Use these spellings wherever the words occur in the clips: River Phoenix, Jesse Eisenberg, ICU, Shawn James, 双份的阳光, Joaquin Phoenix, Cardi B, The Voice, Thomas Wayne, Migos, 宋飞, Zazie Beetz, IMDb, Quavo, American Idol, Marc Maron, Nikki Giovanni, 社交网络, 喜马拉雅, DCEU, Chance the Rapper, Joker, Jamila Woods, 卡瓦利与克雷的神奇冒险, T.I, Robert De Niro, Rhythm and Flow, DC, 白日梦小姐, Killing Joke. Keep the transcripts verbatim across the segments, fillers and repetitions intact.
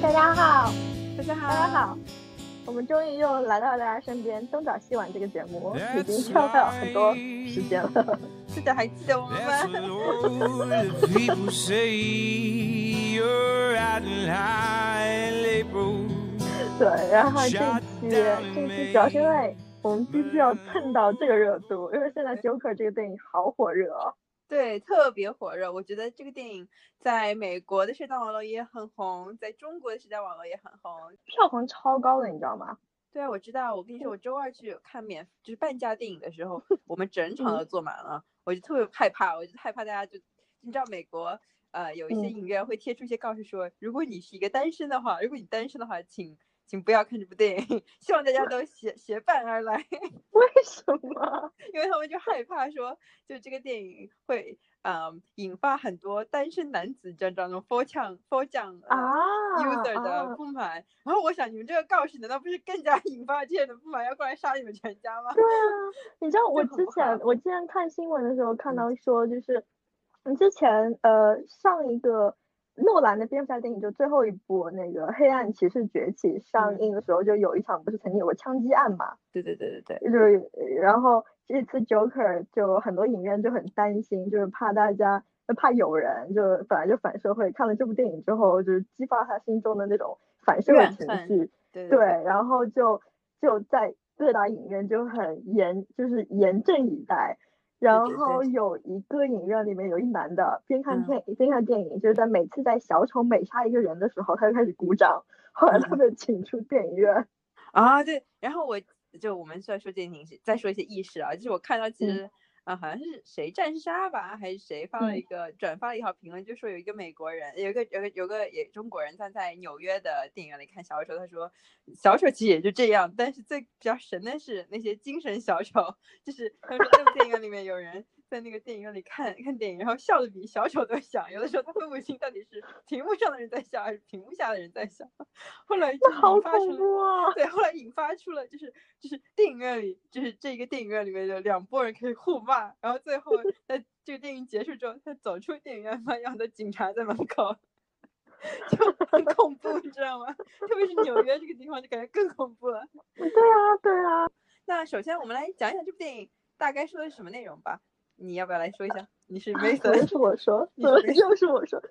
大家好，大家好，大家好，我们终于又来到大家身边，东找西玩这个节目已经跳到很多时间了，大家还记得我们？对，然后这期这期主要是因为我们必须要蹭到这个热度，因为现在 Joker 这个电影好火热哦。对，特别火热。我觉得这个电影在美国的社交网络也很红，在中国的社交网络也很红，票房超高的，你知道吗？对啊，我知道。我跟你说，我周二去看免就是半价电影的时候，我们整场都坐满了，我就特别害怕，我就害怕大家就你知道美国。呃，有一些影院会贴出一些告示说，如果你是一个单身的话，如果你单身的话，请请不要看这部电影。希望大家都携携伴而来。为什么？因为他们就害怕说，就这个电影会呃引发很多单身男子这样这种 four chan four chan user 的不满。然后我想，你们这个告示难道不是更加引发这些的不满，要过来杀你们全家吗？对啊，你知道我之前我之前看新闻的时候看到说，就是。之前呃上一个诺兰的蝙蝠侠电影就最后一部那个黑暗骑士崛起上映的时候，就有一场不是曾经有个枪击案嘛？对对对对对。就是然后这次 Joker 就很多影院就很担心，就是怕大家怕有人就本来就反社会，看了这部电影之后就是激发他心中的那种反社会情绪，对 对, 对, 对，然后就就在各大影院就很严就是严阵以待。然后有一个影院里面有一男的边看电影、嗯、边看电影，就是在每次在小丑每杀一个人的时候他就开始鼓掌，后来他被请出电影院、嗯、啊对。然后我就我们再说电影再说一些意识啊，就是我看到其实、嗯、啊好像是谁战杀吧还是谁发了一个、嗯、转发了一条评论，就说有一个美国人有一个有个有个也中国人他在纽约的电影院里看小丑，他说小丑其实也就这样，但是最比较神的是那些精神小丑，就是他说那部电影里面有人在那个电影院里看看电影，然后笑得比小丑都响，有的时候他分不清到底是屏幕上的人在笑还是屏幕下的人在笑。后来就引发出了、啊、对，后来引发出了就是就是电影院里就是这个电影院里面有两拨人可以互骂，然后最后在这个电影结束之后，他走出电影院发现的警察在门口。就很恐怖，你知道吗？特别是纽约这个地方，就感觉更恐怖了。对啊，对啊。那首先我们来讲一下这部电影大概说的是什么内容吧。你要不要来说一下？你是梅森、啊？又是我说，怎么又是我说？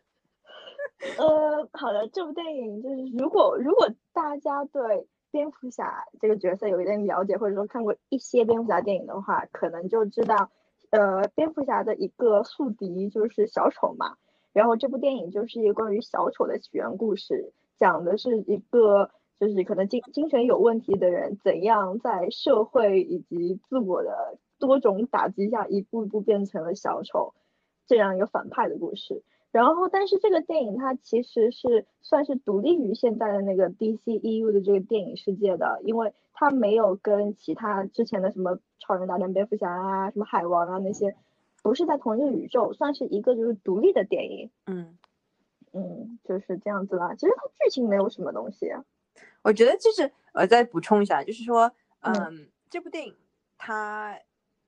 呃，好的，这部电影就是，如果如果大家对蝙蝠侠这个角色有一点了解，或者说看过一些蝙蝠侠电影的话，可能就知道，呃，蝙蝠侠的一个宿敌就是小丑嘛。然后这部电影就是一个关于小丑的起源故事，讲的是一个就是可能精精神有问题的人怎样在社会以及自我的多种打击下一步一步变成了小丑这样一个反派的故事。然后但是这个电影它其实是算是独立于现在的那个 D C E U 的这个电影世界的，因为它没有跟其他之前的什么超人大战蝙蝠侠啊什么海王啊那些不是在同一个宇宙，算是一个就是独立的电影。嗯嗯，就是这样子啦。其实它剧情没有什么东西、啊、我觉得就是我再补充一下，就是说 嗯, 嗯这部电影它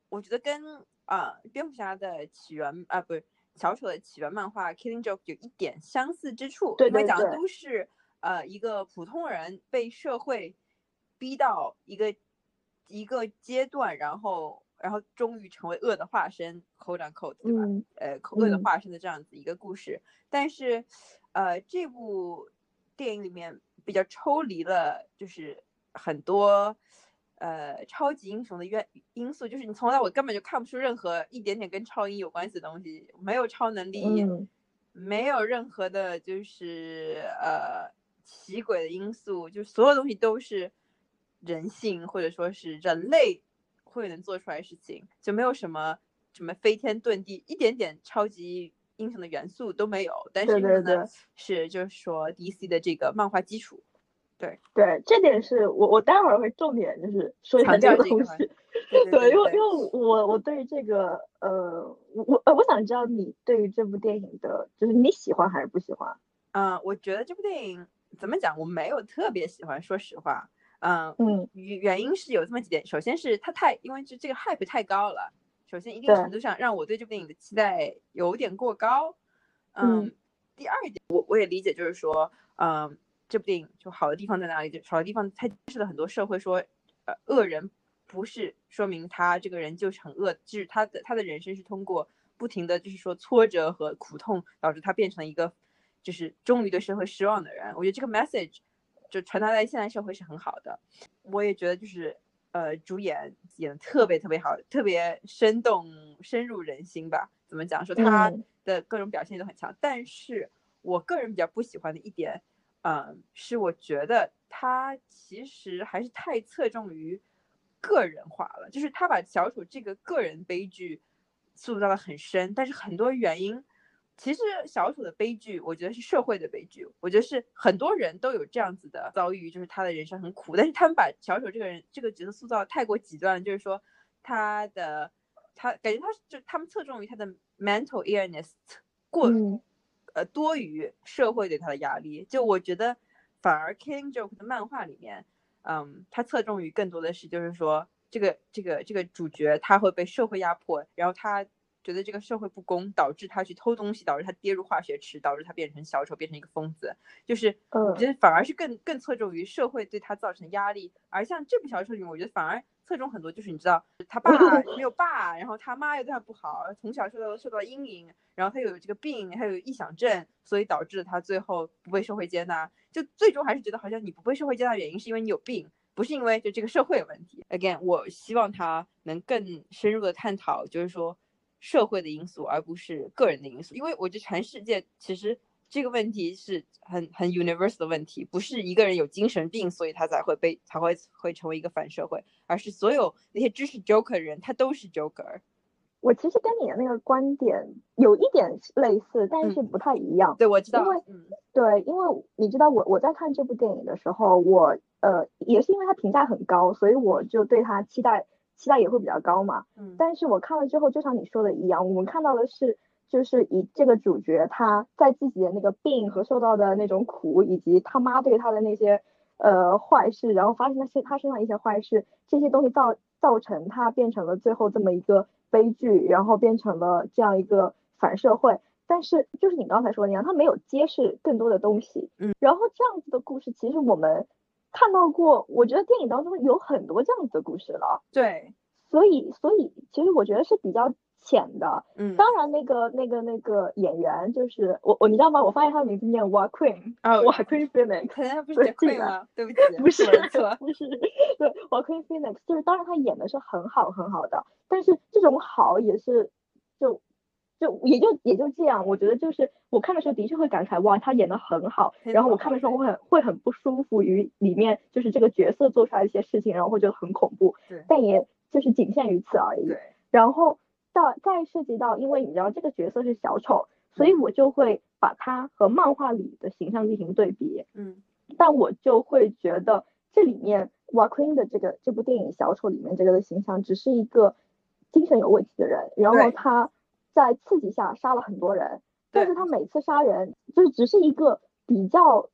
我觉得跟啊、呃、蝙蝠侠的起源啊不是小丑的起源漫画 Killing Joke 有一点相似之处。对对对，因为讲的都是呃一个普通人被社会逼到一个一个阶段，然后然后终于成为恶的化身 quote unquote 对吧、嗯、呃恶的化身的这样子一个故事、嗯、但是呃这部电影里面比较抽离了就是很多呃超级英雄的原因素，就是你从来我根本就看不出任何一点点跟超英有关系的东西，没有超能力、嗯、没有任何的就是呃奇诡的因素，就所有东西都是人性或者说是人类会能做出来的事情，就没有什么什么飞天遁地，一点点超级英雄的元素都没有。但是呢，对对对，是就是说 D C 的这个漫画基础。对对，这点是我我待会儿会重点就是说一下这个东西。对, 对, 对, 对, 对，因为因为我我对这个呃我我想知道你对于这部电影的就是你喜欢还是不喜欢？嗯、呃，我觉得这部电影怎么讲，我没有特别喜欢，说实话。嗯嗯，原因是有这么几点，首先是它太因为这这个 hype 太高了，首先一定程度上让我对这部电影的期待有点过高。 嗯, 嗯第二点我我也理解，就是说嗯这部电影就好的地方在哪里，好的地方它揭示了很多社会说呃恶人不是说明他这个人就是很恶，就是他的他的人生是通过不停的就是说挫折和苦痛导致他变成一个就是终于对社会失望的人。我觉得这个 message 就传达在现在社会是很好的。我也觉得就是呃主演演得特别特别好，特别生动深入人心吧，怎么讲说他的各种表现都很强、嗯、但是我个人比较不喜欢的一点嗯、呃，是我觉得他其实还是太侧重于个人化了，就是他把小丑这个个人悲剧塑造得很深，但是很多原因其实小丑的悲剧我觉得是社会的悲剧，我觉得是很多人都有这样子的遭遇，就是他的人生很苦，但是他们把小丑这个人这个角色塑造太过极端了，就是说他的他感觉他就他们侧重于他的 mental illness 过、嗯、呃多于社会对他的压力，就我觉得反而 Killing Joke 的漫画里面嗯，他侧重于更多的是就是说这个这个这个主角他会被社会压迫，然后他觉得这个社会不公导致他去偷东西，导致他跌入化学池，导致他变成小丑变成一个疯子，就是我觉得反而是更更侧重于社会对他造成压力。而像这部小丑里面我觉得反而侧重很多，就是你知道他爸没有爸，然后他妈又对他不好，从小受到受到阴影，然后他有这个病，他有臆想症，所以导致他最后不被社会接纳，就最终还是觉得好像你不被社会接纳的原因是因为你有病，不是因为就这个社会有问题。 again 我希望他能更深入的探讨就是说社会的因素而不是个人的因素，因为我觉得全世界其实这个问题是很很 universal 的问题，不是一个人有精神病所以他才会被才会会成为一个反社会，而是所有那些支持 Joker 的人他都是 Joker。 我其实跟你的那个观点有一点类似，但是不太一样、嗯、对我知道，因为、嗯、对因为你知道我我在看这部电影的时候我呃也是因为他评价很高，所以我就对他期待期待也会比较高嘛、嗯、但是我看了之后就像你说的一样，我们看到的是就是以这个主角他在自己的那个病和受到的那种苦以及他妈对他的那些呃坏事，然后发生那些他身上一些坏事，这些东西造造成他变成了最后这么一个悲剧，然后变成了这样一个反社会。但是就是你刚才说的那样，他没有揭示更多的东西。嗯，然后这样子的故事其实我们看到过，我觉得电影当中有很多这样子的故事了。对，所以所以其实我觉得是比较浅的。嗯，当然那个那个那个演员就是我我你知道吗？我发现他的名字念 Joaquin， 啊 ，Joaquin Phoenix， 可能他不是 Joaquin 吗？对不起，不是不是，对 Joaquin Phoenix， 就是当然他演的是很好很好的，但是这种好也是就。就也就也就这样，我觉得就是我看的时候的确会感慨哇他演得很好，然后我看的时候会很会很不舒服于里面就是这个角色做出来的一些事情，然后会觉得很恐怖，但也就是仅限于此而已。然后到再涉及到因为你知道这个角色是小丑，所以我就会把他和漫画里的形象进行对比。嗯，但我就会觉得这里面 Joaquin 的这个这部电影小丑里面这个的形象只是一个精神有问题的人，然后他在刺激下杀了很多人，但是他每次杀人就是只是一个比较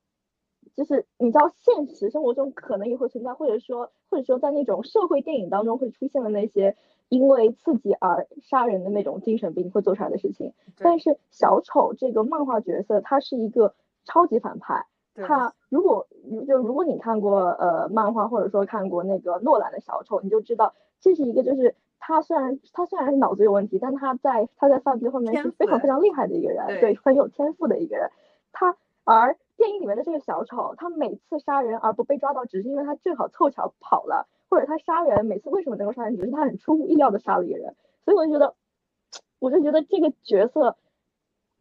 就是你知道现实生活中可能也会存在，或者说或者说在那种社会电影当中会出现的那些因为刺激而杀人的那种精神病会做出来的事情。但是小丑这个漫画角色他是一个超级反派，他如果就如果你看过呃漫画或者说看过那个诺兰的小丑，你就知道这是一个就是他虽然他虽然是脑子有问题，但他在他在犯罪方面是非常非常厉害的一个人，对，很有天赋的一个人。他而电影里面的这个小丑，他每次杀人而不被抓到，只是因为他正好凑巧跑了，或者他杀人每次为什么能够杀人，只是他很出乎意料的杀了一个人。所以我就觉得，我就觉得这个角色，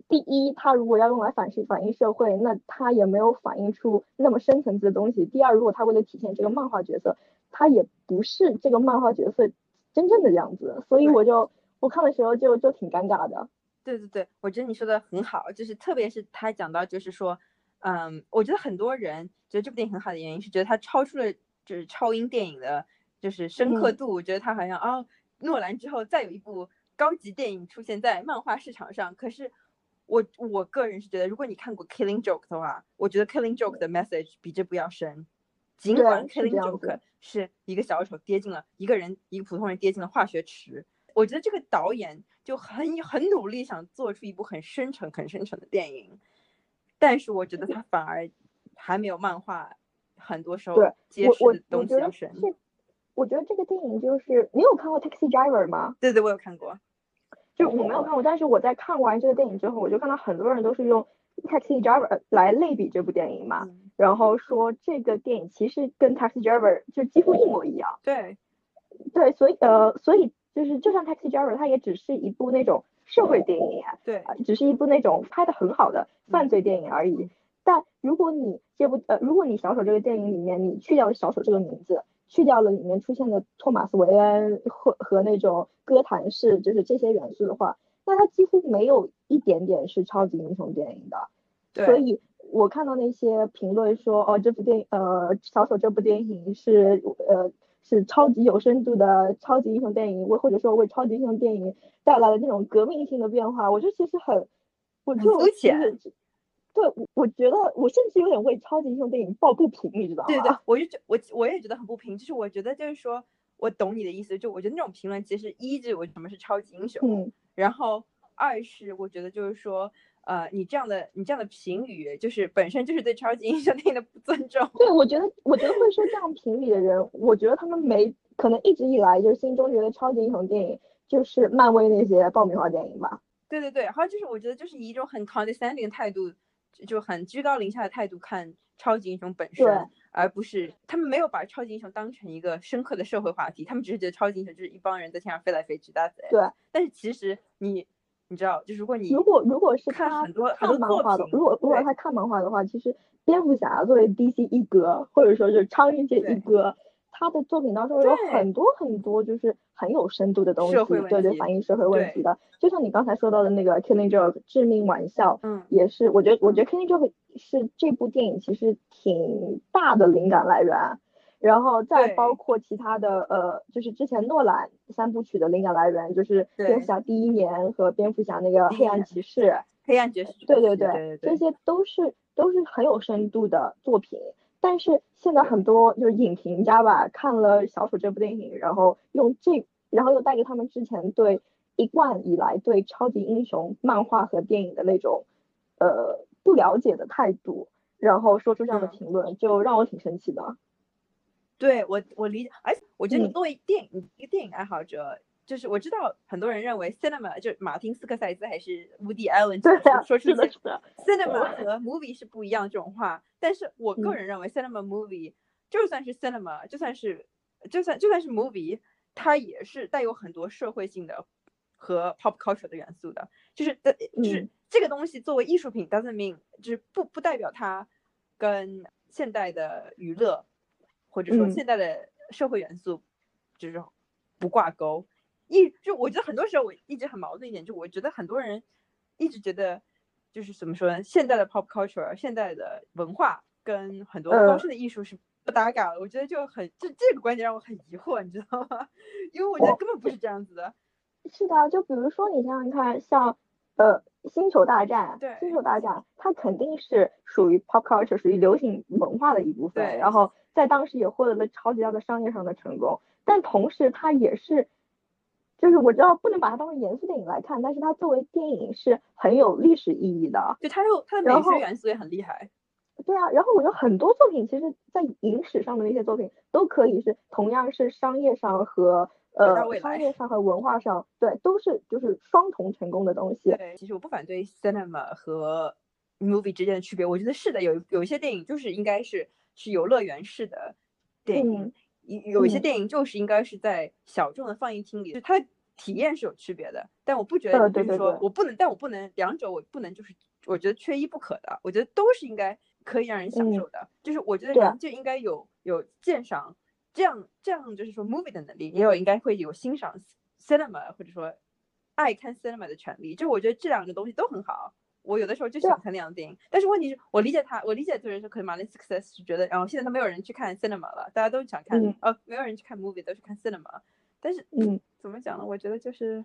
第一，他如果要用来反映反映社会，那他也没有反映出那么深层次的东西。第二，如果他为了体现这个漫画角色，他也不是这个漫画角色真正的样子，所以我就我看的时候就就挺尴尬的。对对对，我觉得你说的很好，就是特别是他讲到就是说，嗯，我觉得很多人觉得这部电影很好的原因是觉得他超出了就是超英电影的就是深刻度，我、嗯、觉得他好像啊、哦，诺兰之后再有一部高级电影出现在漫画市场上。可是我我个人是觉得，如果你看过 Killing Joke 的话，我觉得 Killing Joke 的 message 比这部要深。尽管 Killing Joke 是一个小丑跌进了一个人一个普通人跌进了化学池，我觉得这个导演就很很努力想做出一部很深沉很深沉的电影，但是我觉得他反而还没有漫画很多时候揭示的东西要深。我觉得这个电影就是你有看过 Taxi Driver 吗？对对，我有看过。就我没有看过，但是我在看完这个电影之后，我就看到很多人都是用 Taxi Driver 来类比这部电影嘛，嗯、然后说这个电影其实跟 Taxi Driver 就几乎一模一样。对，对，所以呃，所以就是就像 Taxi Driver， 它也只是一部那种社会电影、啊，对、呃，只是一部那种拍的很好的犯罪电影而已。嗯、但如果你这部呃，如果你小丑这个电影里面你去掉小丑这个名字。去掉了里面出现的托马斯·韦恩和和那种哥谭市就是这些元素的话，那它几乎没有一点点是超级英雄电影的。对，所以我看到那些评论说，哦，这部电影呃小丑这部电影是呃是超级有深度的超级英雄电影，为或者说为超级英雄电影带来了那种革命性的变化，我觉得其实很我就很肤浅。对，我觉得我甚至有点为超级英雄电影抱不平，你知道吗？对对，我就我我也觉得很不平，就是我觉得就是说，我懂你的意思，就我觉得那种评论其实一是我什么是超级英雄，嗯，然后二是我觉得就是说，呃，你这样的你这样的评语，就是本身就是对超级英雄电影的不尊重。对，我觉得我觉得会说这样评语的人，我觉得他们没可能一直以来就是心中觉得超级英雄电影就是漫威那些爆米花电影吧。对对对，还有就是我觉得就是以一种很 condescending 的态度。就很居高临下的态度看超级英雄本身，而不是他们没有把超级英雄当成一个深刻的社会话题，他们只是觉得超级英雄就是一帮人在天上飞来飞去，大家对。但是其实你你知道，就如果你如果如果是看很多看漫画的，如果如果他看漫画的话，其实蝙蝠侠作为 D C 一哥，或者说是超人界一哥，他的作品当中有很多很多就是很有深度的东西，对对，反映社会问题的。就像你刚才说到的那个 Killing Joke 致命玩笑，嗯，也是我觉得我觉得 Killing Joke 是这部电影其实挺大的灵感来源，然后再包括其他的呃，就是之前诺兰三部曲的灵感来源，就是蝙蝠侠第一年和蝙蝠侠那个黑暗骑士，黑暗骑士，对对对，这些都是都是很有深度的作品。但是现在很多就是影评家吧，看了小丑这部电影，然后用这，然后又带给他们之前对一贯以来对超级英雄漫画和电影的那种，呃，不了解的态度，然后说出这样的评论，嗯、就让我挺生气的。对我，我理解，而且我觉得你作为电影、嗯、一个电影爱好者，就是我知道很多人认为 cinema 就马丁斯科塞斯还是伍迪艾伦说出 cinema 和 movie 是不一样的这种话，但是我个人认为 cinema movie 就算是 cinema 就算是就算就算是 movie 它也是带有很多社会性的和 pop culture 的元素的，就是就是这个东西作为艺术品 doesn't mean 就是不不代表它跟现代的娱乐或者说现代的社会元素就是不挂钩。一就我觉得很多时候我一直很矛盾一点，就我觉得很多人一直觉得就是怎么说呢，现代的 pop culture 现代的文化跟很多高深的艺术是不搭嘎的，我觉得就很这这个观点让我很疑惑，你知道吗？因为我觉得根本不是这样子的。是的，就比如说你想想看，像呃星球大战，对，星球大战它肯定是属于 pop culture 属于流行文化的一部分，然后在当时也获得了超级大的商业上的成功，但同时它也是就是我知道不能把它当成严肃电影来看，但是它作为电影是很有历史意义的，就它有它的美学元素也很厉害。对啊，然后我觉得很多作品其实在影史上的那些作品都可以是同样是商业上和呃商业上和文化上，对，都是就是双重成功的东西。对，其实我不反对 cinema 和 movie 之间的区别，我觉得是的，有有一些电影就是应该是是游乐园式的电影、嗯，有一些电影就是应该是在小众的放映厅里、嗯、它的体验是有区别的，但我不觉得就是说、哦、对对对，我不能但我不能两者我不能就是我觉得缺一不可的，我觉得都是应该可以让人享受的、嗯、就是我觉得人就应该有有鉴赏这样这样就是说 movie 的能力，也有应该会有欣赏 cinema 或者说爱看 cinema 的权利，就我觉得这两个东西都很好，我有的时候就喜欢看那样的电影，但是问题是我理解他，我理解就是说可能马丁斯科塞斯觉得，然后现在他没有人去看 cinema 了，大家都想看、嗯、哦，没有人去看 movie 都去看 cinema， 但是嗯，怎么讲呢？我觉得就是，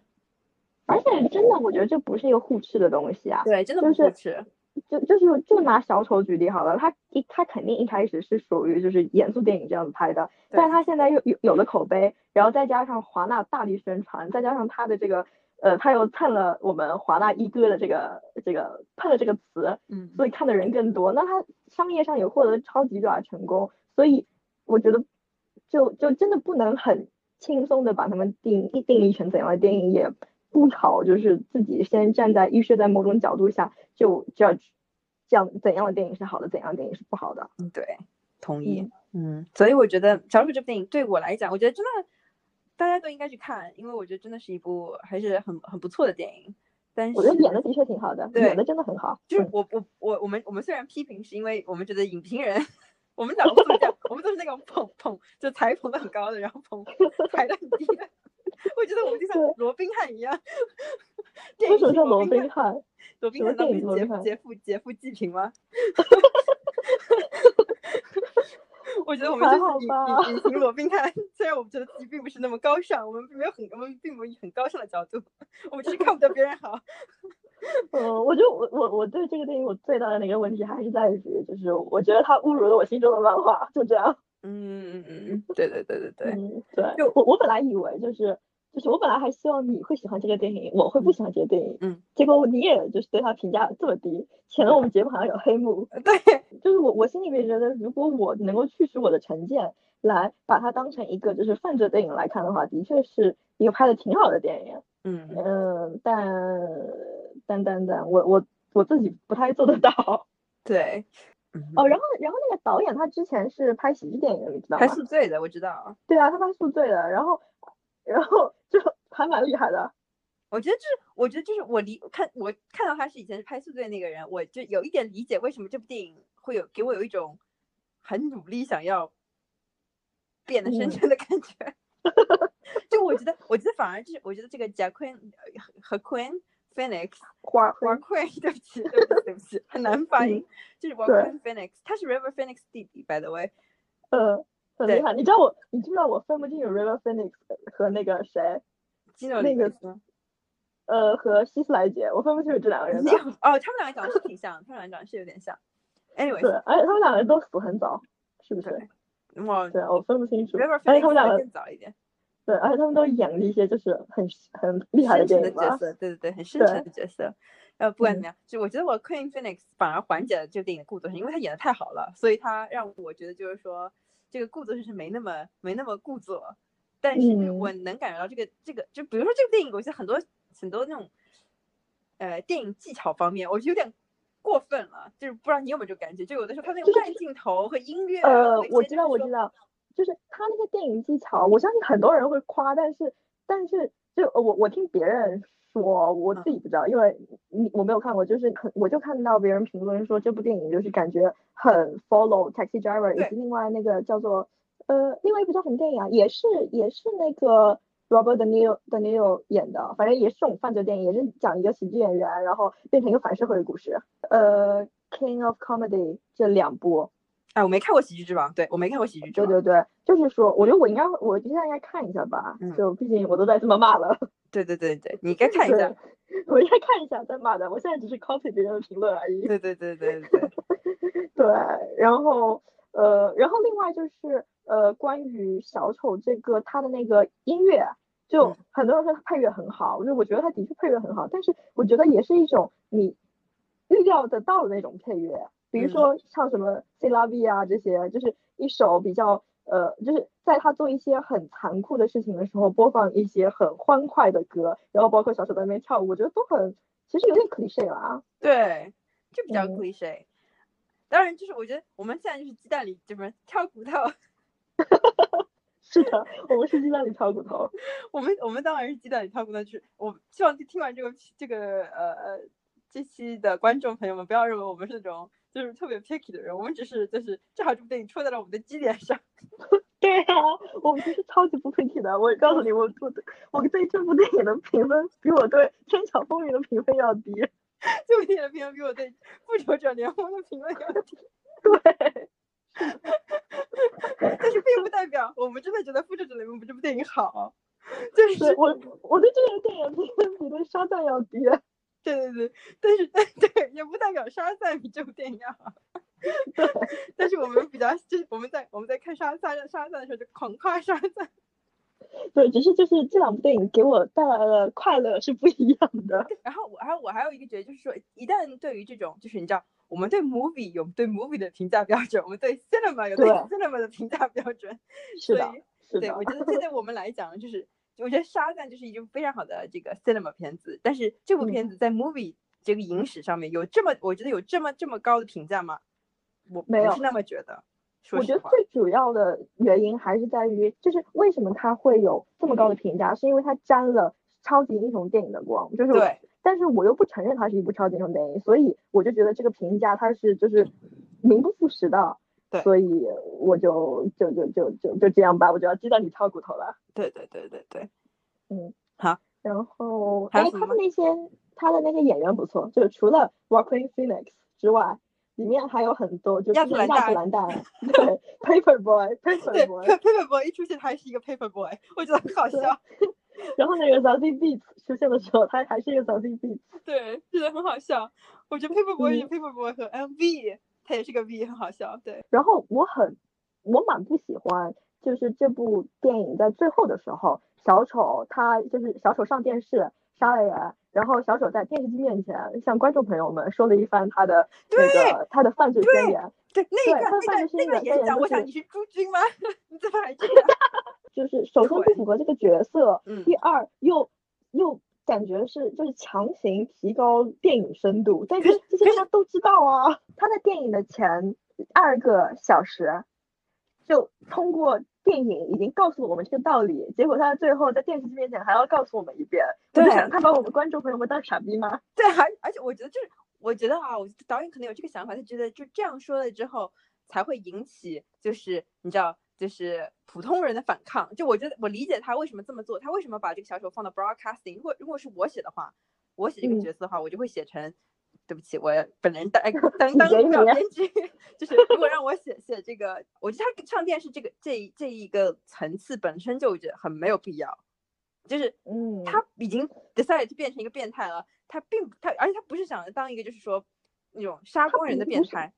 而且真的，我觉得这不是一个互斥的东西啊，对，真的不互斥。就是就就是就拿小丑举例好了，他一他肯定一开始是属于就是严肃电影这样子拍的，但他现在又有有了口碑，然后再加上华纳大力宣传，再加上他的这个呃他又蹭了我们华纳一哥的这个这个蹭了这个词，嗯，所以看的人更多，那他商业上也获得超级大成功，所以我觉得就就真的不能很轻松的把他们定义定义成怎样的电影，也不好就是自己先站在预设在某种角度下就 judge。这样怎样的电影是好的，怎样的电影是不好的。嗯，对，同意。嗯，嗯，所以我觉得《小丑》这部电影对我来讲，我觉得真的大家都应该去看，因为我觉得真的是一部还是很很不错的电影。但是我觉得演的的确挺好的，演的真的很好。就是我我我我们我们虽然批评是因为我们觉得影评人，我们讲不怎么讲，我们都是那种捧捧就抬捧的很高的，然后捧抬的很低的。我觉得我们就像罗宾汉一样，为什么叫罗宾汉？罗宾汉当年劫劫富劫富济贫吗？我觉得我们就是隐隐形罗宾汉，虽然我们觉得自己并不是那么高尚，我们并没有很我们并没有以很高尚的角度，我们只是看不得别人好。嗯，我就我我我对这个电影我最大的那个问题还是在于，就是我觉得它侮辱了我心中的漫画，就这样。嗯嗯嗯，对对对对对，嗯，对，就我我本来以为就是就是我本来还希望你会喜欢这个电影，我会不喜欢这个电影，嗯，结果你也就是对他评价这么低，显得我们节目好像有黑幕。对，就是我我心里面觉得，如果我能够去除我的成见，来把它当成一个就是犯罪电影来看的话，的确是一个拍的挺好的电影。嗯嗯，呃，但但但但我我我自己不太做得到。对。哦，然后然后那个导演他之前是拍喜剧电影的，你知道吗？拍宿醉的，我知道。对啊，他拍宿醉的，然后然后就还蛮厉害的。我觉得就是，我觉得就是我理看我看到他是以前是拍宿醉那个人，我就有一点理解为什么这部电影会有给我有一种很努力想要变得深沉的感觉。嗯，就我觉得，我觉得反而就是，我觉得这个贾昆和昆。Phoenix 华华奎，对不起，对不起，对不起，很难发音。就是华奎 Phoenix， 他是 River Phoenix 弟弟 ，by the way。呃，很厉害。你知道我，你知道我分不清 River Phoenix 和那个谁，基努那个，呃，和希斯莱杰，我分不清这两个人的。哦，他们两个长得是挺像，他们两个长得是有点像。Anyway， 对，而且他们两个人都死很早，是不是？哇，对，我分不清楚。River Phoenix 更早一点。对，而且他们都演了一些就是很很厉害的电影角色，对对对，很深沉的角色。呃，不管怎么样，就我觉得我 Queen Phoenix 反而缓解了这个电影的故作深，因为他演的太好了，所以他让我觉得就是说这个故作深是没那么没那么故作，但是我能感觉到这个、嗯、这个就比如说这个电影，我觉得很多很多那种呃电影技巧方面，我觉得有点过分了，就是不知道你有没有这种感觉，就有的时候他那种慢镜头和音乐，就是、呃，我知道，我知道。就是他那个电影技巧，我相信很多人会夸，但是但是就我我听别人说，我自己不知道，因为你我没有看过，就是我就看到别人评论说这部电影就是感觉很 follow Taxi Driver， 以及另外那个叫做呃另外一部叫什么电影啊，也是也是那个 Robert De Niro De Niro 演的，反正也是这种犯罪电影，也是讲一个喜剧演员然后变成一个反社会的故事。呃 King of Comedy 这两部。哎，我没看过喜剧之王，对，我没看过喜剧之王。对对对，就是说我觉得我应该我现在应该看一下吧，嗯，就毕竟我都在这么骂了。对对对对，你应该看一下。我应该看一下再骂的，我现在只是 copy 别人的评论而已。对对对对对对，然后呃然后另外就是呃关于小丑这个他的那个音乐，就很多人说他配乐很好，就我觉得他的确配乐很好，但是我觉得也是一种你预料得到的那种配乐。比如说唱什么 C La V 啊这些，就是一首比较呃，就是在他做一些很残酷的事情的时候，播放一些很欢快的歌，然后包括小丑在那边跳舞，我觉得都很其实有点 cliché 啦。对，就比较 cliché。嗯，当然，就是我觉得我们现在就是鸡蛋里怎么挑骨头。是的，我们是鸡蛋里挑骨头。我们我们当然是鸡蛋里挑骨头，就是我希望听完这个这个呃这期的观众朋友们不要认为我们是那种。就是特别 picky 的人，我们只是就是正好这部电影戳在了我们的基点上。对啊，我们就是超级不 picky 的。我告诉你，我我我对这部电影的评分比我对《天桥风云》的评分要低，这部电影的评分比我对《复仇者联盟》的评分要低。对，但是并不代表我们真的觉得《复仇者联盟》比这部电影好。就是我我对这个电影评分比对《沙赞》要低。对对对，但是对也不代表沙赞比这部电影要好。但是我们比较就是我们在我们在看沙赞沙赞的时候就狂夸沙赞。对，只是就是这两部电影给我带来的快乐是不一样的。然后我还我还有一个觉得就是说，一旦对于这种就是你知道我们对 movie 有对 movie 的评价标准，我们对 cinema 有对 cinema 的评价标准。是的，是的。对，我觉得这对我们来讲就是。我觉得沙赞就是一部非常好的这个 cinema 片子，但是这部片子在 movie 这个影史上面有这么、嗯、我觉得有这么这么高的评价吗？我没有那么觉得。我觉得最主要的原因还是在于就是为什么它会有这么高的评价、嗯、是因为它沾了超级英雄电影的光，就是对，但是我又不承认它是一部超级英雄电影，所以我就觉得这个评价它是就是名不副实的。所以我就就就就就就这样吧，我就要知道你挑骨头了。对对对对对，嗯，好。然后哎，他的那些他的那些演员不错，就是除了 Joaquin Phoenix 之外，里面还有很多就是亚特兰大，对 ，Paper Boy，Paper Boy，Paper Boy 一出现还是一个 Paper Boy， 我觉得很好笑。然后那个 Zazie Beetz 出现的时候，他还是一个 Zazie Beetz， 对，真的很好笑。我觉得 Paper Boy、嗯、Paper Boy 和 M V。他也是个 B， 很好笑。对，然后我很我蛮不喜欢就是这部电影在最后的时候，小丑他就是小丑上电视杀了人，然后小丑在电视机面前向观众朋友们说了一番他的那个他的犯罪宣言。对，那个那个那个演讲，我想你是朱军吗？你怎么还这样？就是首先不符合这个角色，第二又又。感觉是就是强行提高电影深度，但是这些大家都知道啊。他在电影的前二个小时就通过电影已经告诉我们这个道理，结果他最后在电视机面前还要告诉我们一遍。对，他把我们观众朋友们当傻逼吗？对，而且我觉得就是我觉得啊，我导演可能有这个想法，他觉得就这样说了之后才会引起就是你知道就是普通人的反抗，就我觉得我理解他为什么这么做，他为什么把这个小丑放到 broadcasting。 如果如果是我写的话，我写这个角色的话，我就会写成、嗯、对不起，我本人当当当不了编剧，就是如果让我写写这个，我觉得他上电视这个这这一个层次本身就觉得很没有必要，就是嗯，他已经 decide 就变成一个变态了，他并他而且他不是想当一个就是说那种杀工人的变态。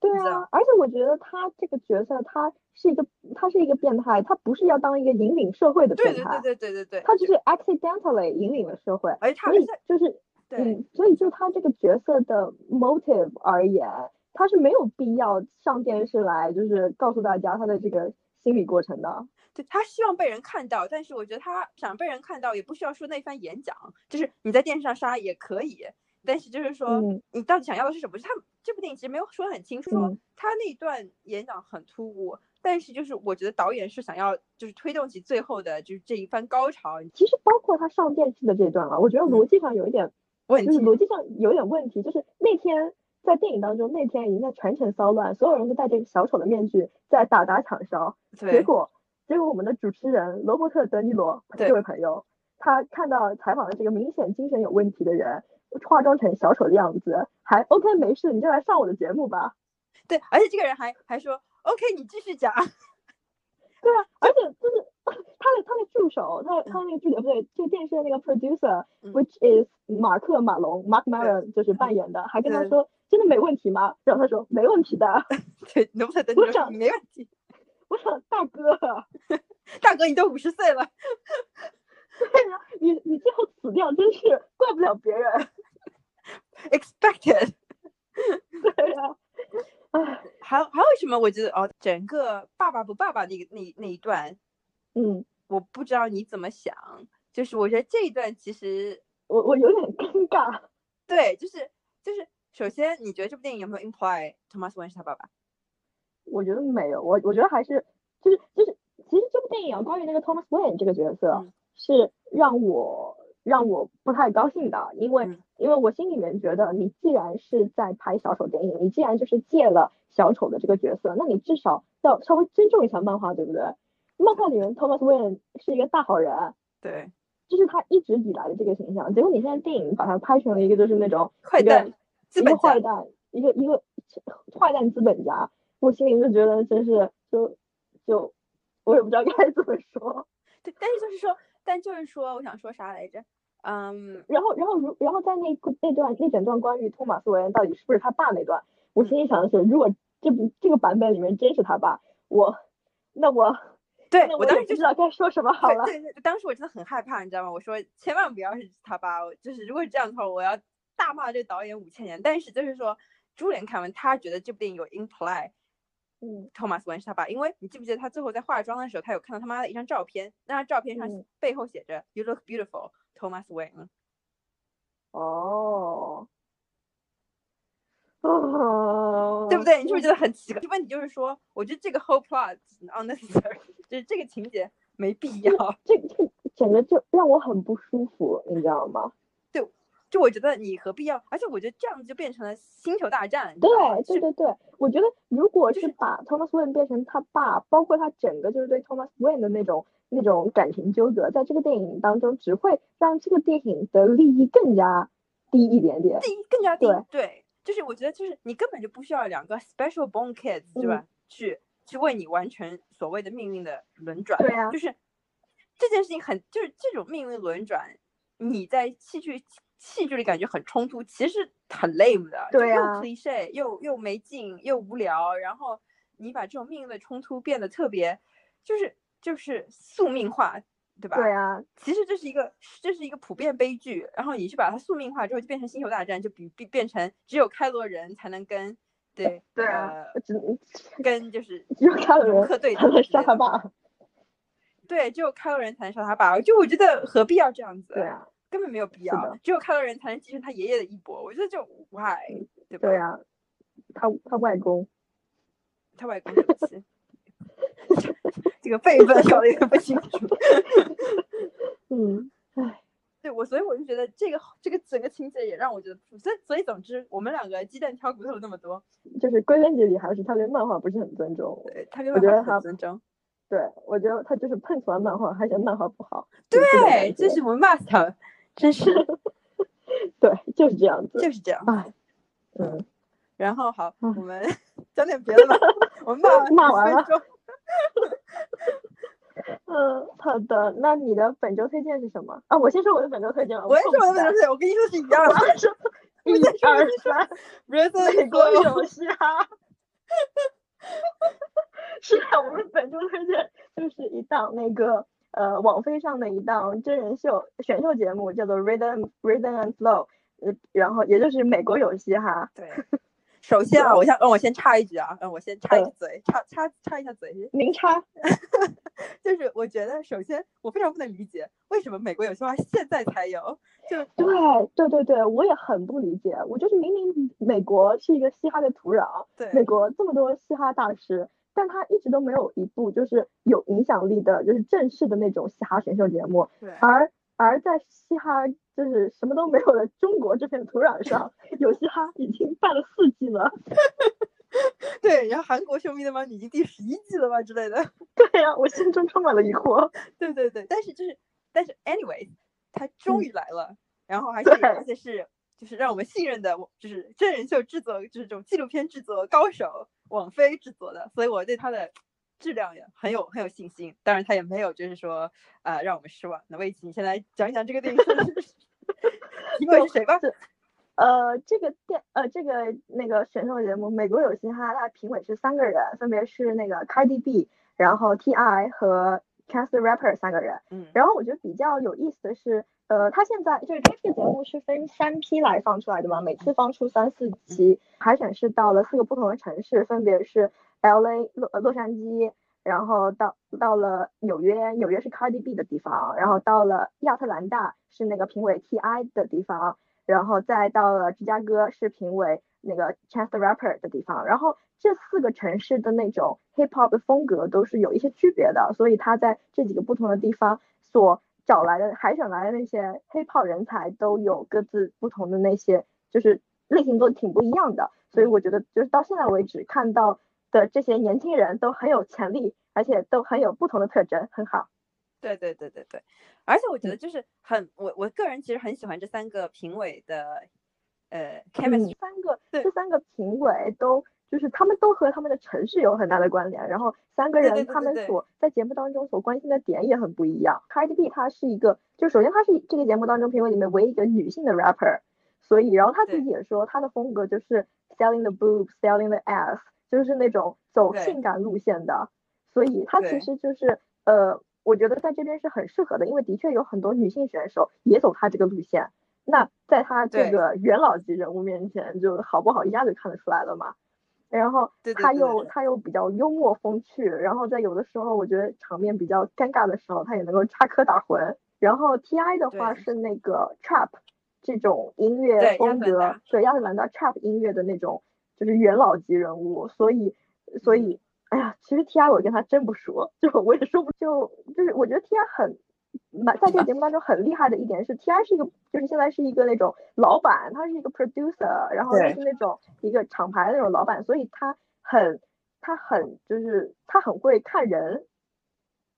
对啊，而且我觉得他这个角色，他是一个，他是一个变态，他不是要当一个引领社会的变态，对对对对对对，他就是 accidentally 引领了社会，而且他就是，对、嗯，所以就他这个角色的 motive 而言，他是没有必要上电视来就是告诉大家他的这个心理过程的。对，他希望被人看到，但是我觉得他想被人看到也不需要说那番演讲，就是你在电视上杀也可以。但是就是说你到底想要的是什么、嗯、他这部电影其实没有说很清楚、嗯、他那段演讲很突兀，但是就是我觉得导演是想要就是推动起最后的就是这一番高潮。其实包括他上电视的这段啊，我觉得逻辑上有一点、嗯、问题，就是逻辑上有点问题，就是那天在电影当中那天已经在全城骚乱，所有人都戴着小丑的面具在打砸抢烧，结果结果我们的主持人罗伯特·德尼罗这位朋友，他看到采访的这个明显精神有问题的人化妆成小丑的样子，还 OK 没事，你就来上我的节目吧。对，而且这个人还还说 OK 你继续讲。对啊，而且就是他的他的助手，他他那个助理不对，就电视的那个 producer、嗯、which is 马克马龙 Marc Maron 就是扮演的，还跟他说真的没问题吗？然后他说没问题的。对，能不能等你说没问题？我想大哥，大哥你都五十岁了。对呀、啊，你你最后死掉真是怪不了别人。Expected。对呀、啊，哎，还还有什么？我觉得哦，整个爸爸不爸爸那个那那一段，嗯，我不知道你怎么想，就是我觉得这一段其实我我有点尴尬。对，就是就是，首先你觉得这部电影有没有 imply Thomas Wayne 是他爸爸？我觉得没有，我我觉得还是就是就是，其实这部电影、啊、关于那个 Thomas Wayne 这个角色。嗯，是让我让我不太高兴的，因为、嗯、因为我心里面觉得你既然是在拍小丑电影，你既然就是借了小丑的这个角色，那你至少要稍微尊重一下漫画，对不对？漫画里面 Thomas Wayne 是一个大好人，对，这、就是他一直以来的这个形象，结果你现在电影把他拍成了一个就是那种坏蛋，一个坏蛋，一个一个坏蛋资本家，我心里就觉得真是就就我也不知道该怎么说。对，但是就是说但就是说我想说啥来着，嗯、um, ，然后然后如然后在那那段那整段关于托马斯·韦恩到底是不是他爸那段，我心里想的是，如果这部这个版本里面真是他爸，我那我对那我当时就知道该说什么好了。对对对，当时我真的很害怕，你知道吗？我说千万不要是他爸，就是如果这样的话，我要大骂这导演五千年。但是就是说，朱连凯文他觉得这部电影有 imply。嗯，托马斯·韦恩是他爸，因为你记不记得他最后在化妆的时候，他有看到他妈的一张照片，那张照片上背后写着、嗯、"You look beautiful, Thomas Wayne"。哦，哦，对不对？你是不是觉得很奇怪？这问题就是说，我觉得这个 whole plot unnecessary， 就是这个情节没必要。这这整个就让我很不舒服，你知道吗？对，就我觉得你何必要？而且我觉得这样子就变成了星球大战。对对对对，我觉得如果是把 Thomas Wayne 变成他爸，包括他整个就是对 Thomas Wayne 的那种那种感情纠葛，在这个电影当中只会让这个电影的利益更加低一点点，更加低。对，对，就是我觉得就是你根本就不需要两个 special born kids， 对吧？嗯、去去为你完成所谓的命运的轮转。对啊，就是这件事情很就是这种命运轮转，你在戏剧。戏剧里感觉很冲突，其实很 lame 的，对啊，又 cliché 又又没劲又无聊，然后你把这种命运的冲突变得特别就是就是宿命化，对吧？对啊，其实这是一个这是一个普遍悲剧，然后你去把它宿命化之后就变成星球大战，就比比变成只有开罗人才能跟对对啊、呃、只跟就是只有开罗人才能杀他爸，对，只有开罗人才能杀他爸，就我觉得何必要这样子？对啊，根本没有必要，只有开罗人才能继承他爷爷的衣钵，我觉得就 why， 对吧？对啊，他他外公，他外公对不起，这个辈分搞得也不清楚。嗯，唉，对我，所以我就觉得这个这个整个情节也让我觉得，所以所以总之，我们两个鸡蛋挑骨头那么多，就是归根结底还是他对漫画不是很尊重，对他对漫画不很尊重。对，我觉得他就是碰出来漫画，还嫌漫画不好。对，就是我骂死他，真是。对，就是这样子，就是这样。哎，嗯，然后好，嗯、我们讲点别的吧。我骂完骂完了。嗯，好的，那你的本周推荐是什么？啊，我先说我的本周推荐吧。我也是我的本周推荐，我跟你说是一样的。一二三，美国有嘻哈。是啊，我们本周推荐就是一档那个呃网飞上的一档真人秀选秀节目，叫做 Rhythm Rhythm and Flow， 然后也就是美国有嘻哈。对，首先啊，我想让我先插一句啊，让我先插一嘴，插插插一下嘴。您插。就是我觉得，首先我非常不能理解为什么美国有嘻哈现在才有。就对对对对，我也很不理解。我就是明明美国是一个嘻哈的土壤，对，美国这么多嘻哈大师，但他一直都没有一部就是有影响力的，就是正式的那种嘻哈选秀节目。对，而而在嘻哈就是什么都没有的中国这片土壤上，有嘻哈已经办了四季了。对，然后韩国秀迷的吗？你已经第十一季了吧之类的。对呀、啊，我心中充满了疑惑。对对对，但是就是但是 anyway。他终于来了，嗯、然后还是而且是就是让我们信任的，就是真人秀制作，就是这种纪录片制作高手网飞制作的，所以我对他的质量也很有很有信心。当然，他也没有就是说啊、呃、让我们失望。那魏琪，你先来讲一讲这个电影题目是谁吧？呃，这个电呃这个那个选秀节目《美国有嘻哈》，它评委是三个人，分别是那个 Cardi B， 然后 T I 和。Chance the Rapper 三个人，嗯，然后我觉得比较有意思的是，呃，他现在就是他这个节目是分三批来放出来的嘛，每次放出三四期，海选是到了四个不同的城市，分别是 L A 洛洛杉矶，然后到到了纽约，纽约是 Cardi B 的地方，然后到了亚特兰大是那个评委 T I 的地方，然后再到了芝加哥是评委那个 Chance the Rapper 的地方，然后这四个城市的那种 hip hop 的风格都是有一些区别的，所以他在这几个不同的地方所找来的海选来的那些 hip hop 人才都有各自不同的那些就是类型都挺不一样的，所以我觉得就是到现在为止看到的这些年轻人都很有潜力，而且都很有不同的特征，很好。对对对对对，而且我觉得就是很我我个人其实很喜欢这三个评委的呃 chemistry， 三个这三个评委都就是他们都和他们的城市有很大的关联，然后三个人他们所在节目当中所关心的点也很不一样。 Cardi B 她是一个，就首先她是这个节目当中评委里面唯一一个女性的 rapper， 所以然后她自己也说她的风格就是 selling the boobs selling the ass， 就是那种走性感路线的，所以她其实就是呃我觉得在这边是很适合的，因为的确有很多女性选手也走她这个路线，那在她这个元老级人物面前就好不好一下就看得出来了嘛。然后他又对对对对他又比较幽默风趣，然后在有的时候我觉得场面比较尴尬的时候他也能够插科打诨。然后 T I 的话是那个 trap 这种音乐风格，对亚特兰大 trap 音乐的那种就是元老级人物，所以所以哎呀其实 T I 我跟他真不熟，就我也说不就就是我觉得 T I 很在这个节目当中很厉害的一点是 T I 是一个就是现在是一个那种老板，他是一个 producer， 然后是那种一个厂牌的那种老板，所以他很他很就是他很会看人，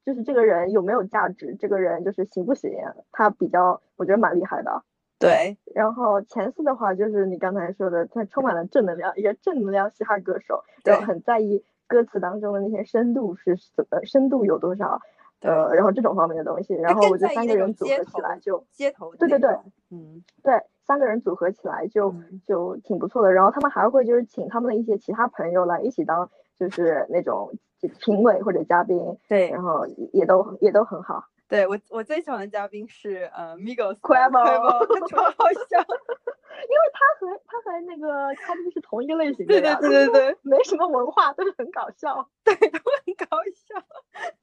就是这个人有没有价值，这个人就是行不行，他比较我觉得蛮厉害的。对，然后前四的话就是你刚才说的他充满了正能量，一个正能量嘻哈歌手，然后很在意歌词当中的那些深度是怎么深度有多少，呃，然后这种方面的东西，然后我觉得三个人组合起来就街头，对对对，嗯，对，三个人组合起来就、嗯、就挺不错的。然后他们还会就是请他们的一些其他朋友来一起当就是那种评委或者嘉宾，对，然后也都也都很好。对我我最喜欢的嘉宾是呃 Migos Quavo， 超好笑，因为他和他和那个Cardi B是同一个类型的，对对对对对，没什么文化，但是很搞笑，对，都很搞笑。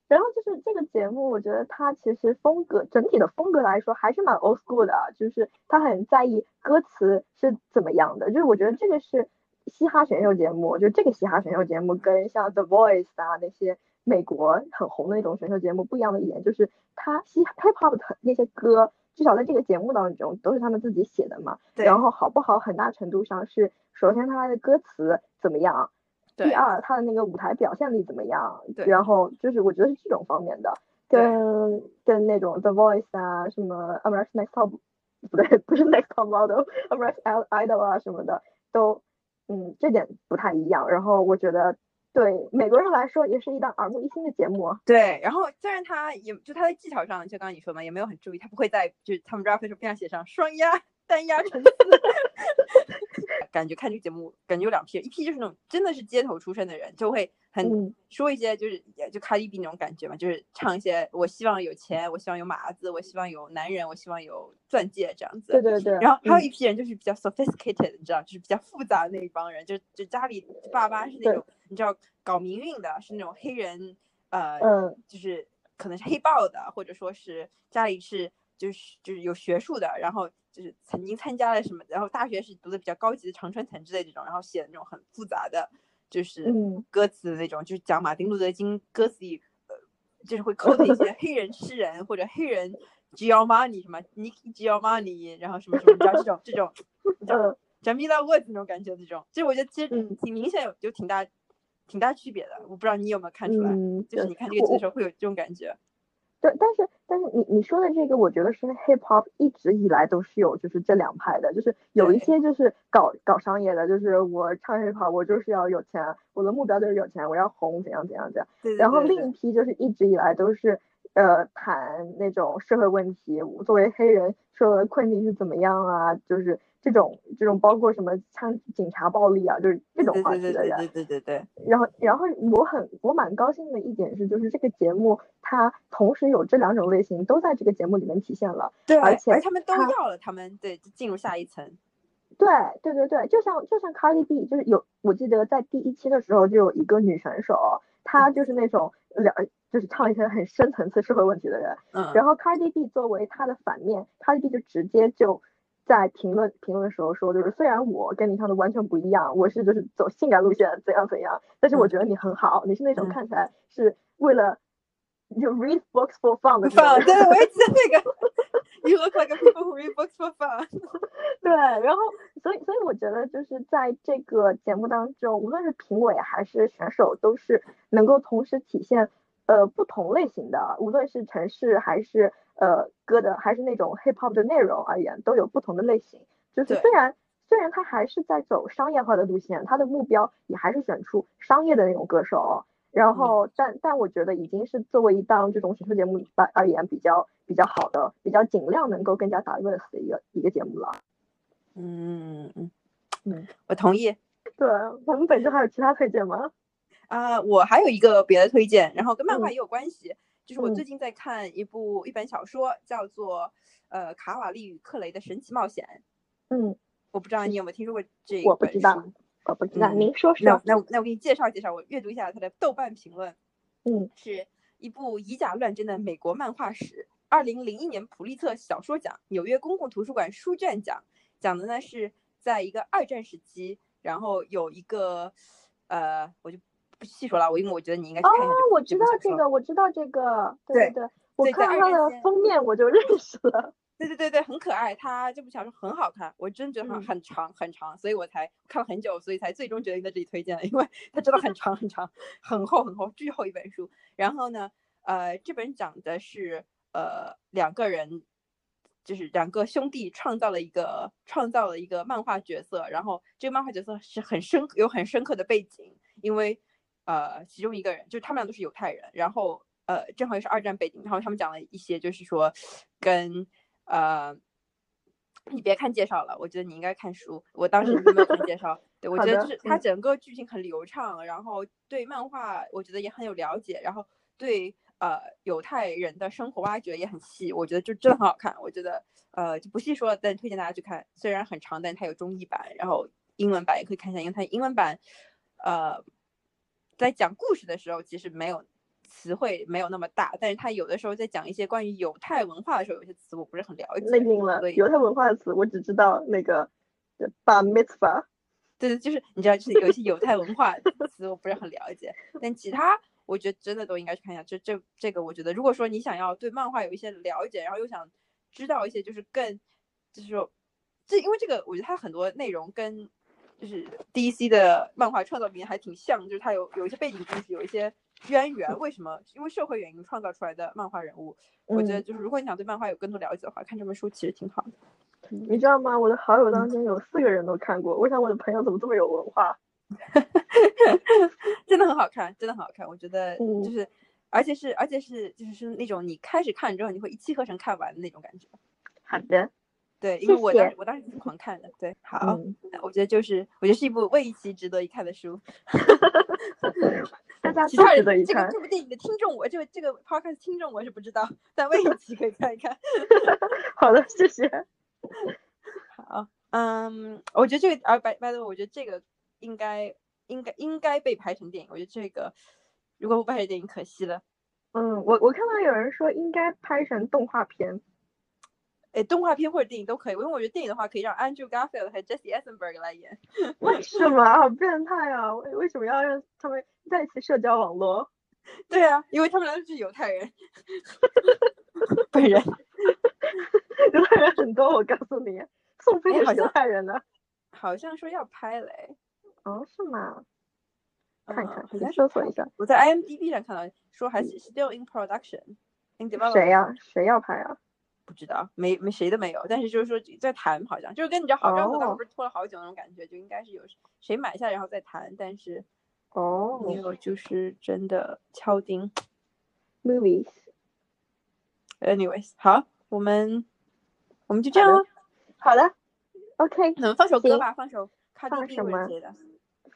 然后就是这个节目，我觉得它其实风格整体的风格来说还是蛮 old school 的，就是他很在意歌词是怎么样的，就是我觉得这个是嘻哈选秀节目，就这个嘻哈选秀节目跟像 The Voice 啊那些美国很红的那种选秀节目不一样的一点，就是他嘻哈 hip hop 的那些歌，至少在这个节目当中都是他们自己写的嘛。对。然后好不好，很大程度上是首先他的歌词怎么样，第二他的那个舞台表现力怎么样，对。然后就是我觉得是这种方面的，跟跟那种 The Voice 啊，什么 American Idol 不对，不是 Next Top Model， American Idol 啊什么的，都嗯这点不太一样。然后我觉得。对美国人来说也是一档耳目一新的节目。对，然后虽然他也就他的技巧上就刚刚你说嘛也没有很注意，他不会在就是他们 rapper 边上写上双压单压成四感觉看这个节目感觉有两批，一批就是那种真的是街头出身的人，就会很、嗯、说一些就是就Cardi B那种感觉嘛，就是唱一些我希望有钱，我希望有马子，我希望有男人，我希望有钻戒这样子。对对对。然后还有一批人就是比较 sophisticated，、嗯、你知道，就是比较复杂的那一帮人，就就家里爸爸是那种。你知道搞民运的，是那种黑人呃、嗯、就是可能是黑豹的，或者说是家里是就是就是有学术的，然后就是曾经参加了什么，然后大学是读的比较高级的常春藤之类这种，然后写的那种很复杂的就是歌词的那种、嗯、就是讲马丁路德金歌词里、呃、就是会扣的一些黑人诗人或者黑人 Giovanni 什么 Nikki Giovanni 然后什么什么，你知道这种这种你知道、嗯、Jamila Woods 那种感觉，这种就是我觉得其实挺明显有有挺大挺大区别的，我不知道你有没有看出来、嗯、就是你看这个的时候会有这种感觉。对，但是但是你你说的这个我觉得是 hip hop 一直以来都是有就是这两派的，就是有一些就是搞搞商业的，就是我唱 hip hop 我就是要有钱，我的目标就是有钱，我要红怎样怎样怎样，对对对对。然后另一批就是一直以来都是呃谈那种社会问题，作为黑人社会的困境是怎么样啊，就是这种这种包括什么枪警察暴力啊，就是这种话题的人。对对对对对对。然后然后我很我蛮高兴的一点是，就是这个节目它同时有这两种类型都在这个节目里面体现了。对，而且而他们都要了，他们对进入下一层。对对对对，就像就像 Cardi B， 就是有我记得在第一期的时候就有一个女选手，她就是那种两。嗯，就是唱一些很深层次社会问题的人，嗯，然后 Cardi B 作为他的反面 ，Cardi B 就直接就在评论评论的时候说，就是虽然我跟你唱的完全不一样，我是就是走性感路线怎样怎样，但是我觉得你很好，嗯、你是那种看起来是为了就 read books for fun 的那种。对，我也记得那个 ，You look like people who read books for fun 。对，然后所以所以我觉得就是在这个节目当中，无论是评委还是选手，都是能够同时体现。呃，不同类型的，无论是城市还是呃歌的，还是那种 hip hop 的内容而言，都有不同的类型。就是虽然虽然他还是在走商业化的路线，他的目标也还是选出商业的那种歌手，然后但但我觉得已经是作为一档这种选秀节目而言比较比较好的，比较尽量能够更加打入的一个一个节目了。嗯嗯嗯，我同意。对，我们本身还有其他推荐吗？啊、呃，我还有一个别的推荐，然后跟漫画也有关系，嗯、就是我最近在看一部一本小说，叫做呃《卡瓦利与克雷的神奇冒险》。嗯，我不知道你有没有听说过这个？我不知道。我不知道，您说说。嗯、那那那我给你介绍介绍，我阅读一下他的豆瓣评论。嗯，是一部以假乱真的美国漫画史，二零零一年普利策小说奖、纽约公共图书馆书卷奖，讲的呢是在一个二战时期，然后有一个呃，我就不细说了，我因为我觉得你应该去看一下。哦，我知道这个，我知道这个，对对对，我看它的封面我就认识了。对对对对，很可爱，他这部小说很好看，我真觉得很长、嗯、很长，所以我才看了很久，所以才最终决定在这里推荐了，因为它真的很长很长，很厚很厚，巨厚一本书。然后呢，呃，这本讲的是呃两个人，就是两个兄弟创造了一个创造了一个漫画角色，然后这个漫画角色是很深有很深刻的背景，因为呃其中一个人就是他们俩都是犹太人，然后呃正好也是二战背景，然后他们讲了一些就是说跟呃，你别看介绍了，我觉得你应该看书。我当时没有看介绍，对，我觉得就是它整个剧情很流畅，然后对漫画我觉得也很有了解，然后对呃犹太人的生活挖掘也很细，我觉得就真的很好看。我觉得呃就不细说了，但推荐大家去看。虽然很长，但它有中译版，然后英文版也可以看一下，因为它英文版呃在讲故事的时候其实没有。词汇没有那么大，但是他有的时候在讲一些关于犹太文化的时候，有些词我不是很了解。内定了犹太文化的词，我只知道那个bar mitzvah。对，就是你知道，就是有些犹太文化的词我不是很了解，但其他我觉得真的都应该去看一下。这这这个，我觉得如果说你想要对漫画有一些了解，然后又想知道一些，就是更就是说，这因为这个我觉得它很多内容跟。就是 D C 的漫画创造理念还挺像，就是它有有一些背景故事，有一些渊源。为什么？因为社会原因创造出来的漫画人物，嗯、我觉得就是如果你想对漫画有更多了解的话，看这本书其实挺好的。你知道吗？我的好友当中有四个人都看过，嗯、我想我的朋友怎么这么有文化？真的很好看，真的很好看。我觉得就是，嗯、而且是而且是就是是那种你开始看之后，你会一气呵成看完的那种感觉。好的。对，因为我当时我当时狂看的，对，好，嗯、我觉得就是我觉得是一部未其值得一看的书，大家都值得一看。这个这部电影的听众我，我这个这个 podcast 听众我是不知道，但未其可以看一看。好的，谢谢。好，嗯，我觉得这个啊，白白的，我觉得这个应该应该应该被拍成电影。我觉得这个如果不拍成电影，可惜了。嗯，我我看到有人说应该拍成动画片。哎，动画片或者电影都可以，因为我觉得电影的话可以让 Andrew Garfield 和 Jesse Eisenberg 来演。为什么？好变态啊！为什么要让他们在一起社交网络？对啊，因为他们俩是犹太人。本人犹太人很多，我告诉你，宋飞也是犹太人呢、啊。好像说要拍嘞。哦，是吗？看看，你再搜索一下。我在 I M D B 上看到说还是 still in production in development。谁呀、啊？谁要拍啊？不知道，没没谁都没有，但是就是说在谈，好像就是跟你这好丈夫当时不是拖了好久那种感觉， oh. 就应该是有谁买下然后再谈，但是哦没有，就是真的敲定。Movies. Anyways， 好，我们我们就这样了。好的 ，OK， 那放首歌吧，放首 Cardi B 或者谁的？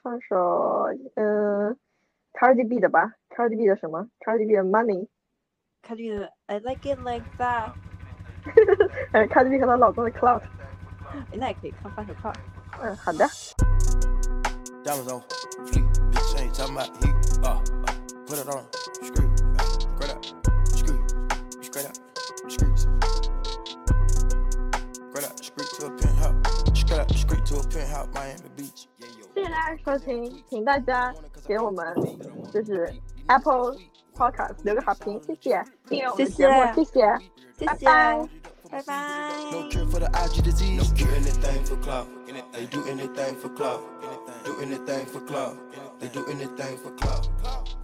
放首嗯、呃、Cardi B 的吧 ，Cardi B 的什么 ？Cardi B 的 Money，Cardi B 的 I Like It Like That。哎，Cardi B 和她老公的 Cloud， 那也可以看放首 Cloud。嗯，好的。谢谢大家收听，请大家给我们就是 Apple Podcast 留个好评，谢谢，订阅我们的节目，谢谢。Bye bye. Bye bye. No cure for the I G disease. No cure. Anything for clout. They do anything for clout. Do anything for clout. They do anything for clout.